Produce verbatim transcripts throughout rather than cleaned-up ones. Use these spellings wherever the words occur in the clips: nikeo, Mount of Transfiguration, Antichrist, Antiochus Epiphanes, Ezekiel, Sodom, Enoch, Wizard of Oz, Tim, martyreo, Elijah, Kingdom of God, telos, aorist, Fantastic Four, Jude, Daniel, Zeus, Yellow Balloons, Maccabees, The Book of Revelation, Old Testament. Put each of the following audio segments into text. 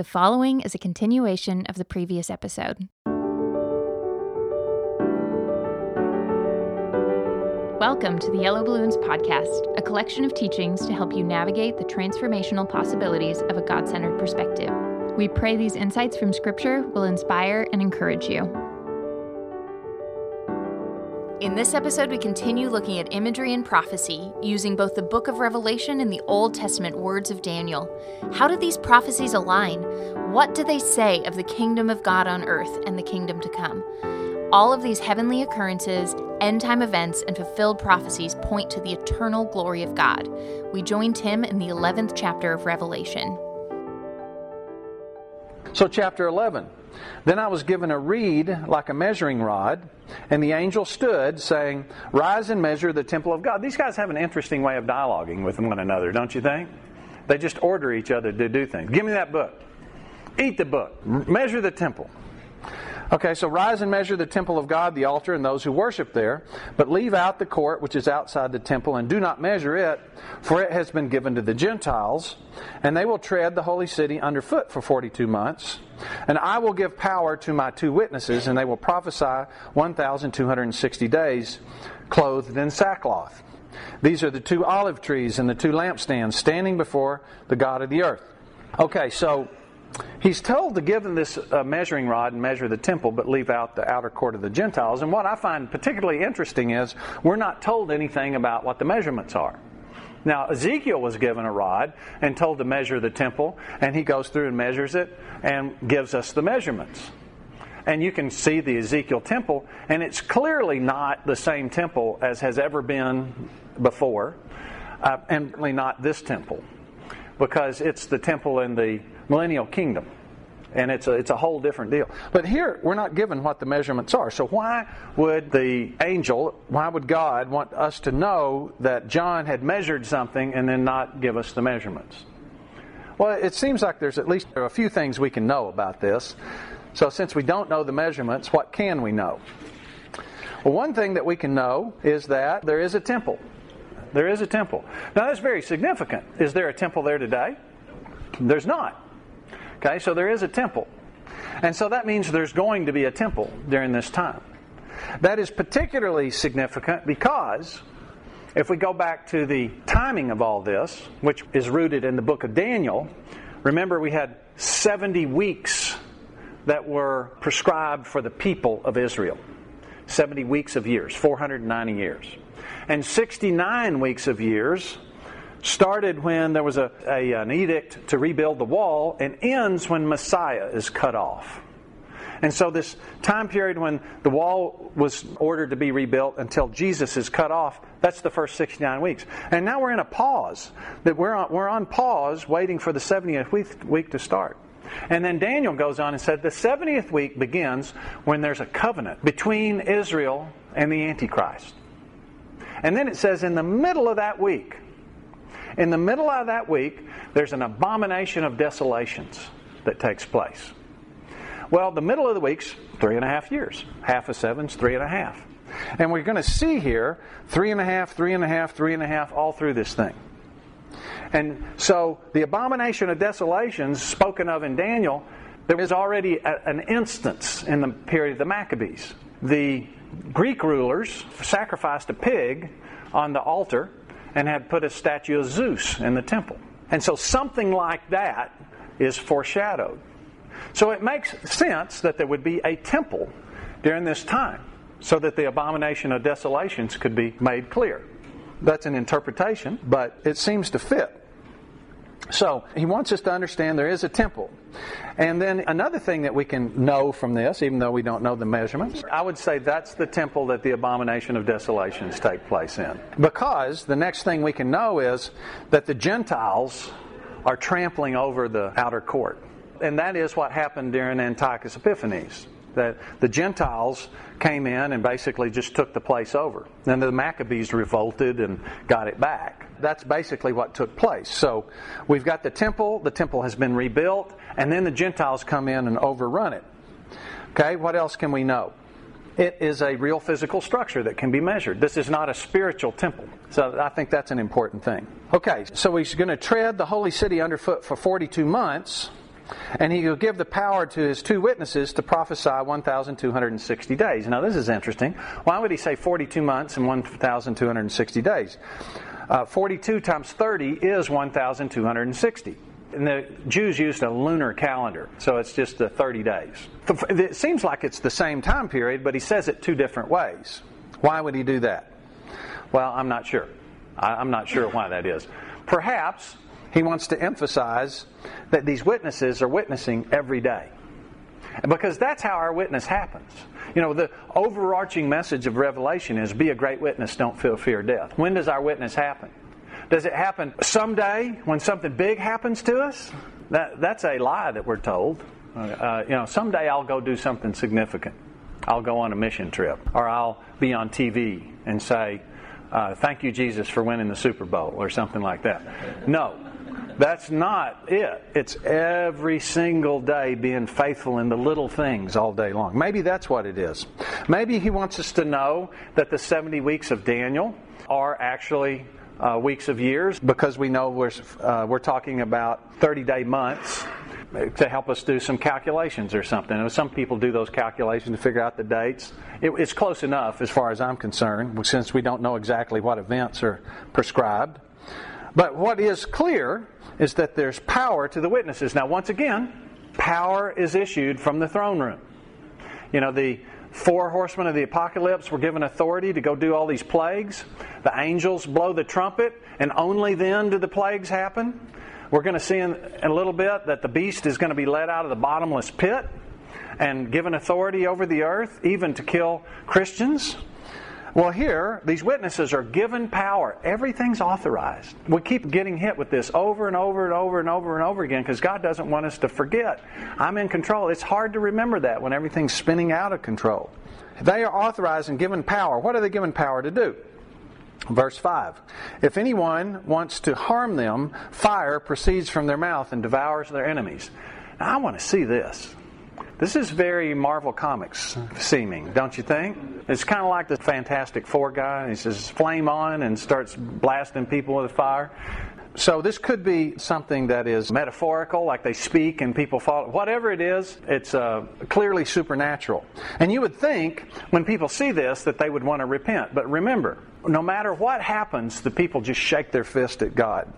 The following is a continuation of the previous episode. Welcome to the Yellow Balloons podcast, a collection of teachings to help you navigate the transformational possibilities of a God-centered perspective. We pray these insights from Scripture will inspire and encourage you. In this episode, we continue looking at imagery and prophecy, using both the Book of Revelation and the Old Testament words of Daniel. How do these prophecies align? What do they say of the kingdom of God on earth and the kingdom to come? All of these heavenly occurrences, end-time events, and fulfilled prophecies point to the eternal glory of God. We join Tim in the eleventh chapter of Revelation. So chapter eleven. Then I was given a reed like a measuring rod, and the angel stood, saying, "Rise and measure the temple of God." These guys have an interesting way of dialoguing with one another, don't you think? They just order each other to do things. Give me that book. Eat the book. Measure the temple. Okay, so rise and measure the temple of God, the altar, and those who worship there, but leave out the court which is outside the temple, and do not measure it, for it has been given to the Gentiles, and they will tread the holy city underfoot for forty-two months. And I will give power to my two witnesses, and they will prophesy one thousand two hundred sixty days, clothed in sackcloth. These are the two olive trees and the two lampstands standing before the God of the earth. Okay, so he's told to give them this uh, measuring rod and measure the temple, but leave out the outer court of the Gentiles. And what I find particularly interesting is we're not told anything about what the measurements are. Now, Ezekiel was given a rod and told to measure the temple, and he goes through and measures it and gives us the measurements. And you can see the Ezekiel temple, and it's clearly not the same temple as has ever been before, uh, and certainly not this temple, because it's the temple in the millennial kingdom, and it's a, it's a whole different deal. But here, we're not given what the measurements are. So why would the angel, why would God want us to know that John had measured something and then not give us the measurements? Well, it seems like there's at least a few things we can know about this. So since we don't know the measurements, what can we know? Well, one thing that we can know is that there is a temple. There is a temple. Now, that's very significant. Is there a temple there today? There's not. Okay, so there is a temple. And so that means there's going to be a temple during this time. That is particularly significant because if we go back to the timing of all this, which is rooted in the book of Daniel, remember we had seventy weeks that were prescribed for the people of Israel. seventy weeks of years, four hundred ninety years. And sixty-nine weeks of years started when there was a, a an edict to rebuild the wall and ends when Messiah is cut off. And so this time period when the wall was ordered to be rebuilt until Jesus is cut off, that's the first sixty-nine weeks. And now we're in a pause. That we're on, we're on pause waiting for the seventieth week, week to start. And then Daniel goes on and said the seventieth week begins when there's a covenant between Israel and the Antichrist. And then it says in the middle of that week, In the middle of that week, there's an abomination of desolations that takes place. Well, the middle of the week's three and a half years. Half of seven's three and a half. And we're going to see here three and a half, three and a half, three and a half, all through this thing. And so the abomination of desolations spoken of in Daniel, there is already a, an instance in the period of the Maccabees. The Greek rulers sacrificed a pig on the altar and had put a statue of Zeus in the temple. And so something like that is foreshadowed. So it makes sense that there would be a temple during this time so that the abomination of desolations could be made clear. That's an interpretation, but it seems to fit. So he wants us to understand there is a temple. And then another thing that we can know from this, even though we don't know the measurements, I would say that's the temple that the abomination of desolations take place in. Because the next thing we can know is that the Gentiles are trampling over the outer court. And that is what happened during Antiochus Epiphanes. That the Gentiles came in and basically just took the place over. Then the Maccabees revolted and got it back. That's basically what took place. So we've got the temple, the temple has been rebuilt, and then the Gentiles come in and overrun it. Okay, what else can we know? It is a real physical structure that can be measured. This is not a spiritual temple. So I think that's an important thing. Okay, so he's going to tread the holy city underfoot for forty-two months. And he will give the power to his two witnesses to prophesy one thousand two hundred sixty days. Now, this is interesting. Why would he say forty-two months and one thousand two hundred sixty days? Uh, forty-two times thirty is one thousand two hundred sixty. And the Jews used a lunar calendar, so it's just the thirty days. It seems like it's the same time period, but he says it two different ways. Why would he do that? Well, I'm not sure. I'm not sure why that is. Perhaps he wants to emphasize that these witnesses are witnessing every day. Because that's how our witness happens. You know, the overarching message of Revelation is be a great witness, don't feel fear of death. When does our witness happen? Does it happen someday when something big happens to us? That, that's a lie that we're told. Uh, you know, someday I'll go do something significant. I'll go on a mission trip. Or I'll be on T V and say, uh, thank you, Jesus, for winning the Super Bowl, or something like that. No. That's not it. It's every single day being faithful in the little things all day long. Maybe that's what it is. Maybe he wants us to know that the seventy weeks of Daniel are actually uh, weeks of years, because we know we're, uh, we're talking about thirty-day months, to help us do some calculations or something. And some people do those calculations to figure out the dates. It, it's close enough as far as I'm concerned, since we don't know exactly what events are prescribed. But what is clear is that there's power to the witnesses. Now, once again, power is issued from the throne room. You know, the four horsemen of the apocalypse were given authority to go do all these plagues. The angels blow the trumpet, and only then do the plagues happen. We're going to see in a little bit that the beast is going to be led out of the bottomless pit and given authority over the earth, even to kill Christians. Well, here, these witnesses are given power. Everything's authorized. We keep getting hit with this over and over and over and over and over again because God doesn't want us to forget. I'm in control. It's hard to remember that when everything's spinning out of control. They are authorized and given power. What are they given power to do? Verse five. If anyone wants to harm them, fire proceeds from their mouth and devours their enemies. Now, I want to see this. This is very Marvel Comics seeming, don't you think? It's kind of like the Fantastic Four guy. He says, flame on, and starts blasting people with a fire. So this could be something that is metaphorical, like they speak and people fall. Whatever it is, it's uh, clearly supernatural. And you would think when people see this that they would want to repent. But remember, no matter what happens, the people just shake their fist at God.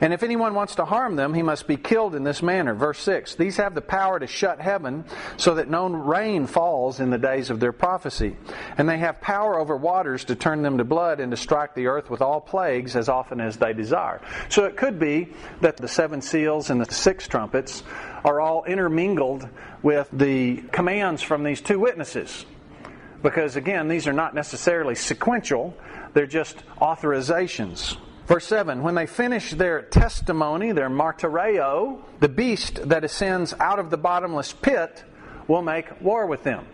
And if anyone wants to harm them, he must be killed in this manner. Verse six, these have the power to shut heaven so that no rain falls in the days of their prophecy. And they have power over waters to turn them to blood and to strike the earth with all plagues as often as they desire. So it could be that the seven seals and the six trumpets are all intermingled with the commands from these two witnesses. Because again, these are not necessarily sequential, they're just authorizations. Verse seven, when they finish their testimony, their martyreo, the beast that ascends out of the bottomless pit will make war with them.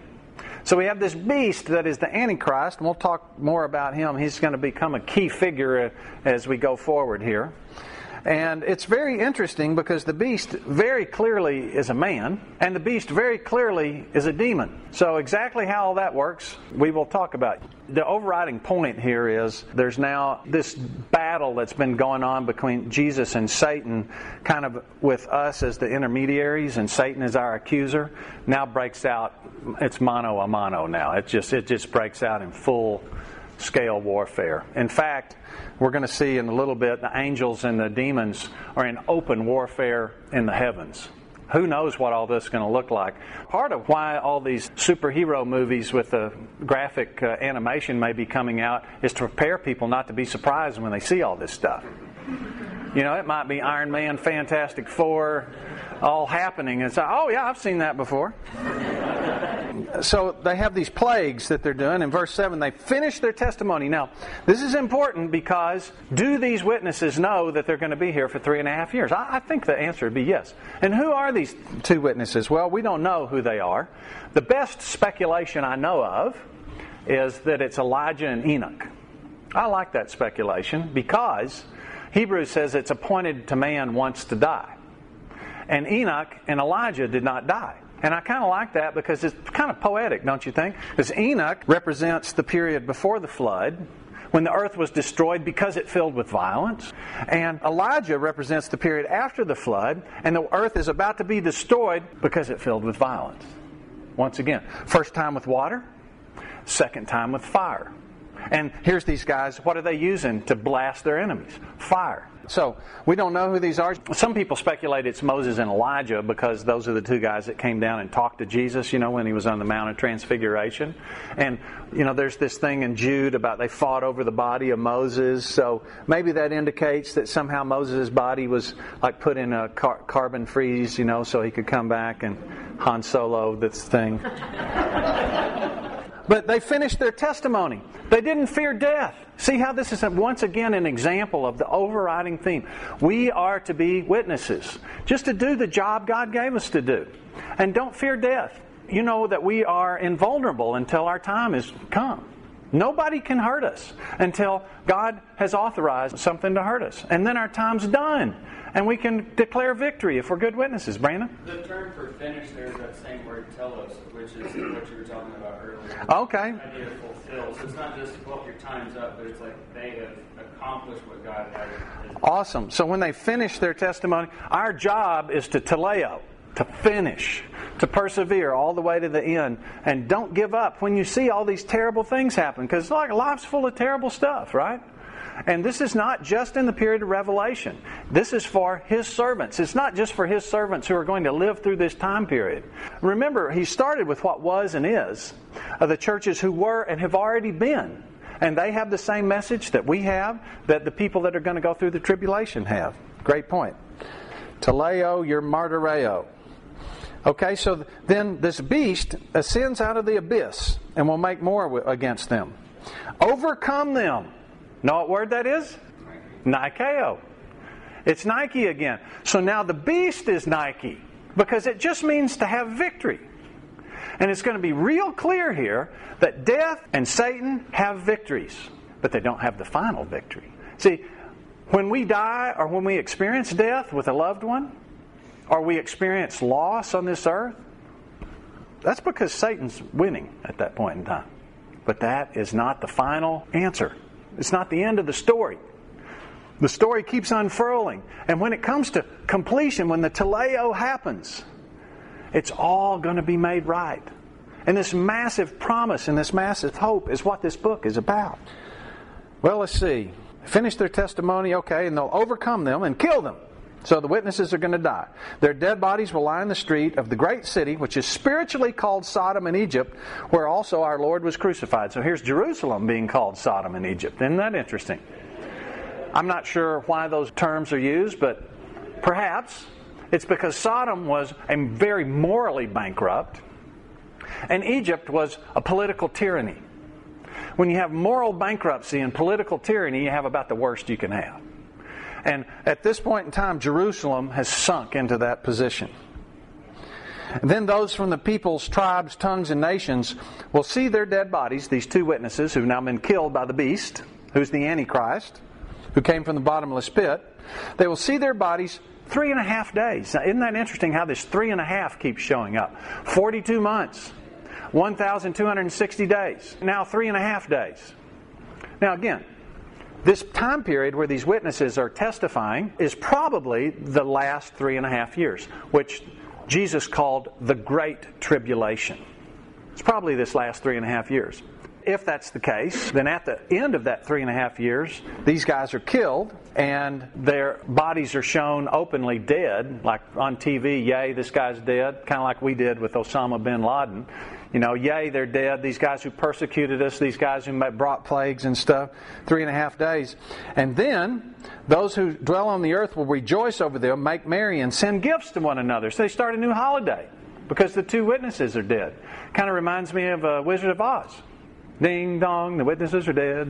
So we have this beast that is the Antichrist, and we'll talk more about him. He's going to become a key figure as we go forward here. And it's very interesting because the beast very clearly is a man, and the beast very clearly is a demon. So exactly how all that works, we will talk about. The overriding point here is there's now this battle that's been going on between Jesus and Satan, kind of with us as the intermediaries, and Satan as our accuser. Now breaks out. It's mano a mano now. It just it just breaks out in full scale warfare. In fact, we're going to see in a little bit the angels and the demons are in open warfare in the heavens. Who knows what all this is going to look like? Part of why all these superhero movies with the graphic uh, animation may be coming out is to prepare people not to be surprised when they see all this stuff. You know, it might be Iron Man, Fantastic Four, all happening. And so, oh yeah, I've seen that before. So they have these plagues that they're doing. In verse seven, they finish their testimony. Now, this is important because do these witnesses know that they're going to be here for three and a half years? I think the answer would be yes. And who are these two witnesses? Well, we don't know who they are. The best speculation I know of is that it's Elijah and Enoch. I like that speculation because Hebrews says it's appointed to man once to die. And Enoch and Elijah did not die. And I kind of like that because it's kind of poetic, don't you think? Because Enoch represents the period before the flood, when the earth was destroyed because it filled with violence. And Elijah represents the period after the flood, and the earth is about to be destroyed because it filled with violence. Once again, first time with water, second time with fire. And here's these guys, what are they using to blast their enemies? Fire. So, we don't know who these are. Some people speculate it's Moses and Elijah because those are the two guys that came down and talked to Jesus, you know, when he was on the Mount of Transfiguration. And, you know, there's this thing in Jude about they fought over the body of Moses. So, maybe that indicates that somehow Moses' body was, like, put in a car- carbon freeze, you know, so he could come back and Han Solo this thing. But they finished their testimony. They didn't fear death. See how this is once again an example of the overriding theme. We are to be witnesses, just to do the job God gave us to do. And don't fear death. You know that we are invulnerable until our time is come. Nobody can hurt us until God has authorized something to hurt us. And then our time's done. And we can declare victory if we're good witnesses. Brandon? The term for finish there is that same word, telos, which is what you were talking about earlier. Okay. The idea of fulfill. So it's not just, well, your time's up, but it's like they have accomplished what God had. Awesome. So when they finish their testimony, our job is to teleo, to finish, to persevere all the way to the end. And don't give up when you see all these terrible things happen. Because like, life's full of terrible stuff, right? And this is not just in the period of Revelation. This is for His servants. It's not just for His servants who are going to live through this time period. Remember, He started with what was and is, of the churches who were and have already been. And they have the same message that we have, that the people that are going to go through the tribulation have. Great point. Teleo, your martyreo. Okay, so then this beast ascends out of the abyss and will make war against them. Overcome them. Know what word that is? Nikeo. It's Nike again. So now the beast is Nike because it just means to have victory. And it's going to be real clear here that death and Satan have victories, but they don't have the final victory. See, when we die or when we experience death with a loved one or we experience loss on this earth, that's because Satan's winning at that point in time. But that is not the final answer. It's not the end of the story. The story keeps unfurling. And when it comes to completion, when the teleo happens, it's all going to be made right. And this massive promise and this massive hope is what this book is about. Well, let's see. Finish their testimony, okay, and they'll overcome them and kill them. So the witnesses are going to die. Their dead bodies will line the street of the great city, which is spiritually called Sodom and Egypt, where also our Lord was crucified. So here's Jerusalem being called Sodom and Egypt. Isn't that interesting? I'm not sure why those terms are used, but perhaps it's because Sodom was a very morally bankrupt, and Egypt was a political tyranny. When you have moral bankruptcy and political tyranny, you have about the worst you can have. And at this point in time, Jerusalem has sunk into that position. And then those from the peoples, tribes, tongues, and nations will see their dead bodies, these two witnesses who've now been killed by the beast, who's the Antichrist, who came from the bottomless pit. They will see their bodies three and a half days. Now, isn't that interesting how this three and a half keeps showing up? forty-two months, one thousand two hundred sixty days, now three and a half days. Now again, this time period where these witnesses are testifying is probably the last three and a half years, which Jesus called the Great Tribulation. It's probably this last three and a half years. If that's the case, then at the end of that three and a half years, these guys are killed and their bodies are shown openly dead, like on T V, yay, this guy's dead, kind of like we did with Osama bin Laden. You know, yay, they're dead. These guys who persecuted us, these guys who brought plagues and stuff, three and a half days. And then those who dwell on the earth will rejoice over them, make merry, and send gifts to one another. So they start a new holiday because the two witnesses are dead. Kind of reminds me of uh, Wizard of Oz. Ding dong, the witnesses are dead.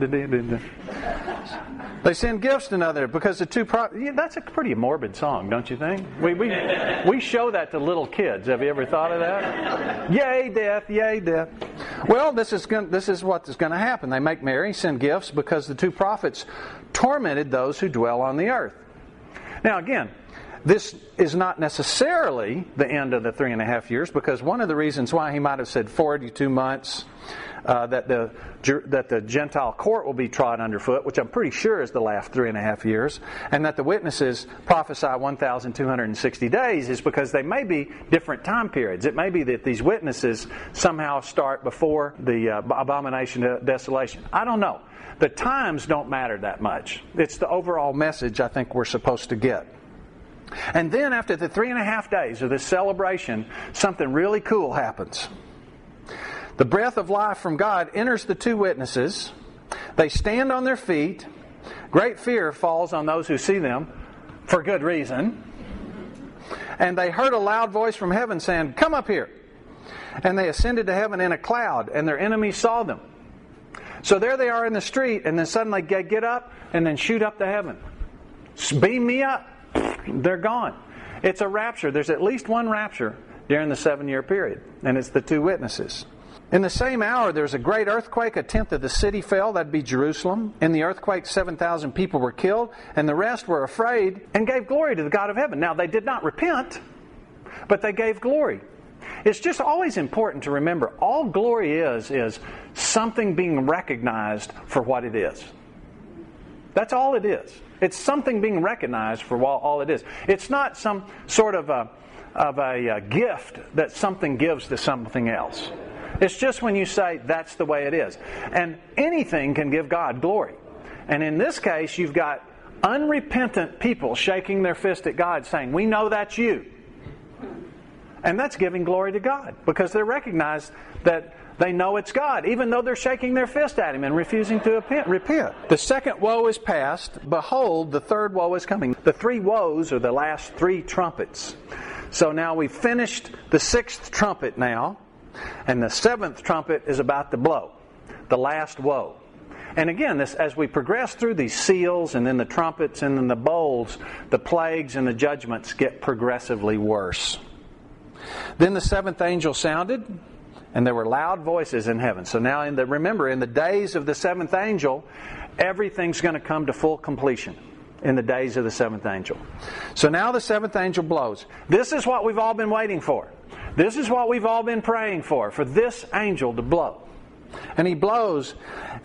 They send gifts to another because the two... Pro- yeah, that's a pretty morbid song, don't you think? We we we show that to little kids. Have you ever thought of that? Yay, death, yay, death. Well, this is gonna, this is what is going to happen. They make merry, send gifts because the two prophets tormented those who dwell on the earth. Now again, this is not necessarily the end of the three and a half years, because one of the reasons why he might have said forty-two months, uh, that the that the Gentile court will be trod underfoot, which I'm pretty sure is the last three and a half years, and that the witnesses prophesy one thousand two hundred sixty days, is because they may be different time periods. It may be that these witnesses somehow start before the uh, abomination of desolation. I don't know. The times don't matter that much. It's the overall message I think we're supposed to get. And then after the three and a half days of this celebration, something really cool happens. The breath of life from God enters the two witnesses. They stand on their feet. Great fear falls on those who see them, for good reason. And they heard a loud voice from heaven saying, "Come up here." And they ascended to heaven in a cloud, and their enemies saw them. So there they are in the street, and then suddenly they get up and then shoot up to heaven. Beam me up. They're gone. It's a rapture. There's at least one rapture during the seven-year period, and it's the two witnesses. In the same hour, there was a great earthquake. A tenth of the city fell. That'd be Jerusalem. In the earthquake, seven thousand people were killed, and the rest were afraid and gave glory to the God of heaven. Now, they did not repent, but they gave glory. It's just always important to remember, all glory is, is something being recognized for what it is. That's all it is. It's something being recognized for all it is. It's not some sort of a, of a gift that something gives to something else. It's just when you say, that's the way it is. And anything can give God glory. And in this case, you've got unrepentant people shaking their fist at God saying, we know that's you. And that's giving glory to God, because they recognize that they know it's God, even though they're shaking their fist at Him and refusing to repent. The second woe is past. Behold, the third woe is coming. The three woes are the last three trumpets. So now we've finished the sixth trumpet now, and the seventh trumpet is about to blow, the last woe. And again, this, as we progress through these seals and then the trumpets and then the bowls, the plagues and the judgments get progressively worse. Then the seventh angel sounded, and there were loud voices in heaven. So now, in the, remember, in the days of the seventh angel, everything's going to come to full completion in the days of the seventh angel. So now the seventh angel blows. This is what we've all been waiting for. This is what we've all been praying for, for this angel to blow. And he blows,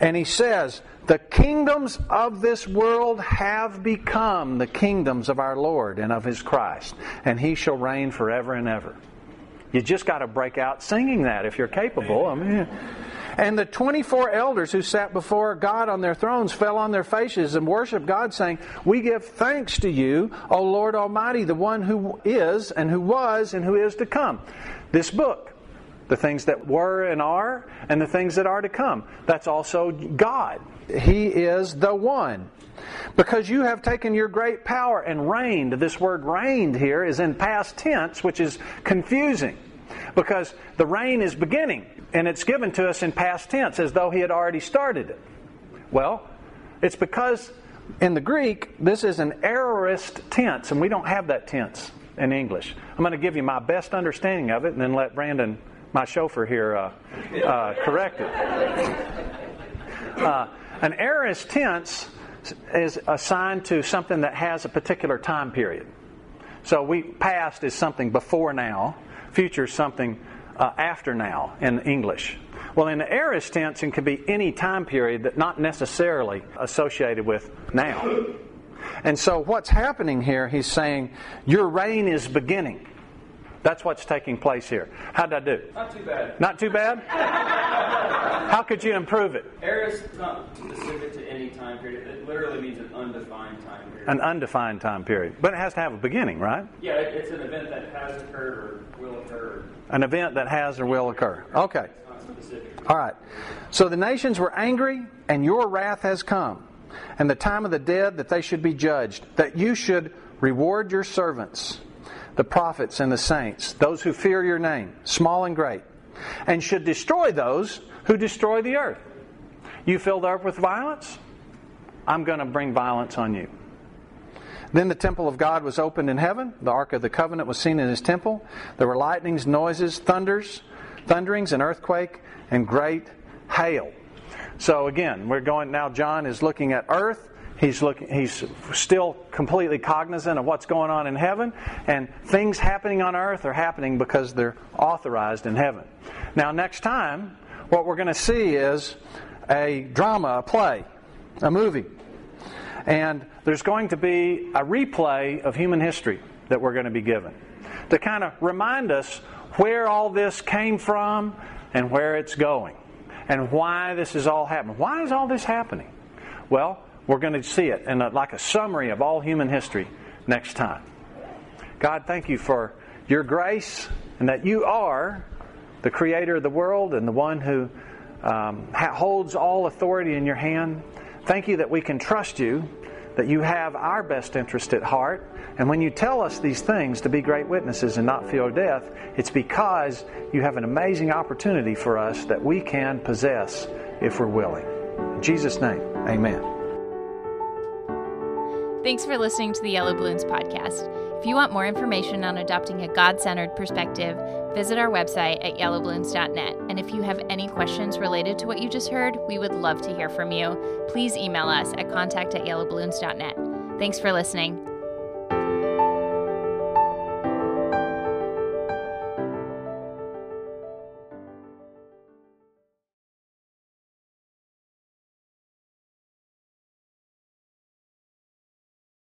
and he says, "The kingdoms of this world have become the kingdoms of our Lord and of His Christ, and He shall reign forever and ever." You just got to break out singing that if you're capable. I mean, and the twenty-four elders who sat before God on their thrones fell on their faces and worshiped God, saying, "We give thanks to you, O Lord Almighty, the one who is and who was and who is to come." This book, the things that were and are, and the things that are to come, that's also God. He is the one. Because you have taken your great power and reigned. This word reigned here is in past tense, which is confusing. Because the reign is beginning, and it's given to us in past tense as though He had already started it. Well, it's because in the Greek, this is an aorist tense, and we don't have that tense in English. I'm going to give you my best understanding of it, and then let Brandon, my chauffeur here, uh, uh, correct it. Uh, an aorist tense is assigned to something that has a particular time period. So we past is something before now, future is something uh, after now in English. Well, in the aorist tense, it can be any time period that not necessarily associated with now. And so what's happening here, he's saying, your reign is beginning. That's what's taking place here. How'd I do? Not too bad. Not too bad? How could you improve it? Aorist is not specific to any time period. It literally means an undefined time period. An undefined time period. But it has to have a beginning, right? Yeah, it's an event that has occurred or will occur. An event that has or will occur. Okay. It's not specific. All right. So the nations were angry, and your wrath has come, and the time of the dead that they should be judged, that you should reward your servants, the prophets and the saints, those who fear your name, small and great, and should destroy those who destroy the earth. You fill the earth with violence? I'm going to bring violence on you. Then the temple of God was opened in heaven. The Ark of the Covenant was seen in His temple. There were lightnings, noises, thunders, thunderings, an earthquake, and great hail. So again, we're going now, John is looking at earth. He's look, he's still completely cognizant of what's going on in heaven, and things happening on earth are happening because they're authorized in heaven. Now, next time, what we're going to see is a drama, a play, a movie. And there's going to be a replay of human history that we're going to be given to kind of remind us where all this came from and where it's going and why this is all happening. Why is all this happening? Well, we're going to see it in a, like a summary of all human history next time. God, thank you for your grace and that you are the creator of the world and the one who um, holds all authority in your hand. Thank you that we can trust you, that you have our best interest at heart. And when you tell us these things to be great witnesses and not fear death, it's because you have an amazing opportunity for us that we can possess if we're willing. In Jesus' name, amen. Thanks for listening to the Yellow Balloons podcast. If you want more information on adopting a God-centered perspective, visit our website at yellow balloons dot net. And if you have any questions related to what you just heard, we would love to hear from you. Please email us at contact at yellow balloons dot net. Thanks for listening.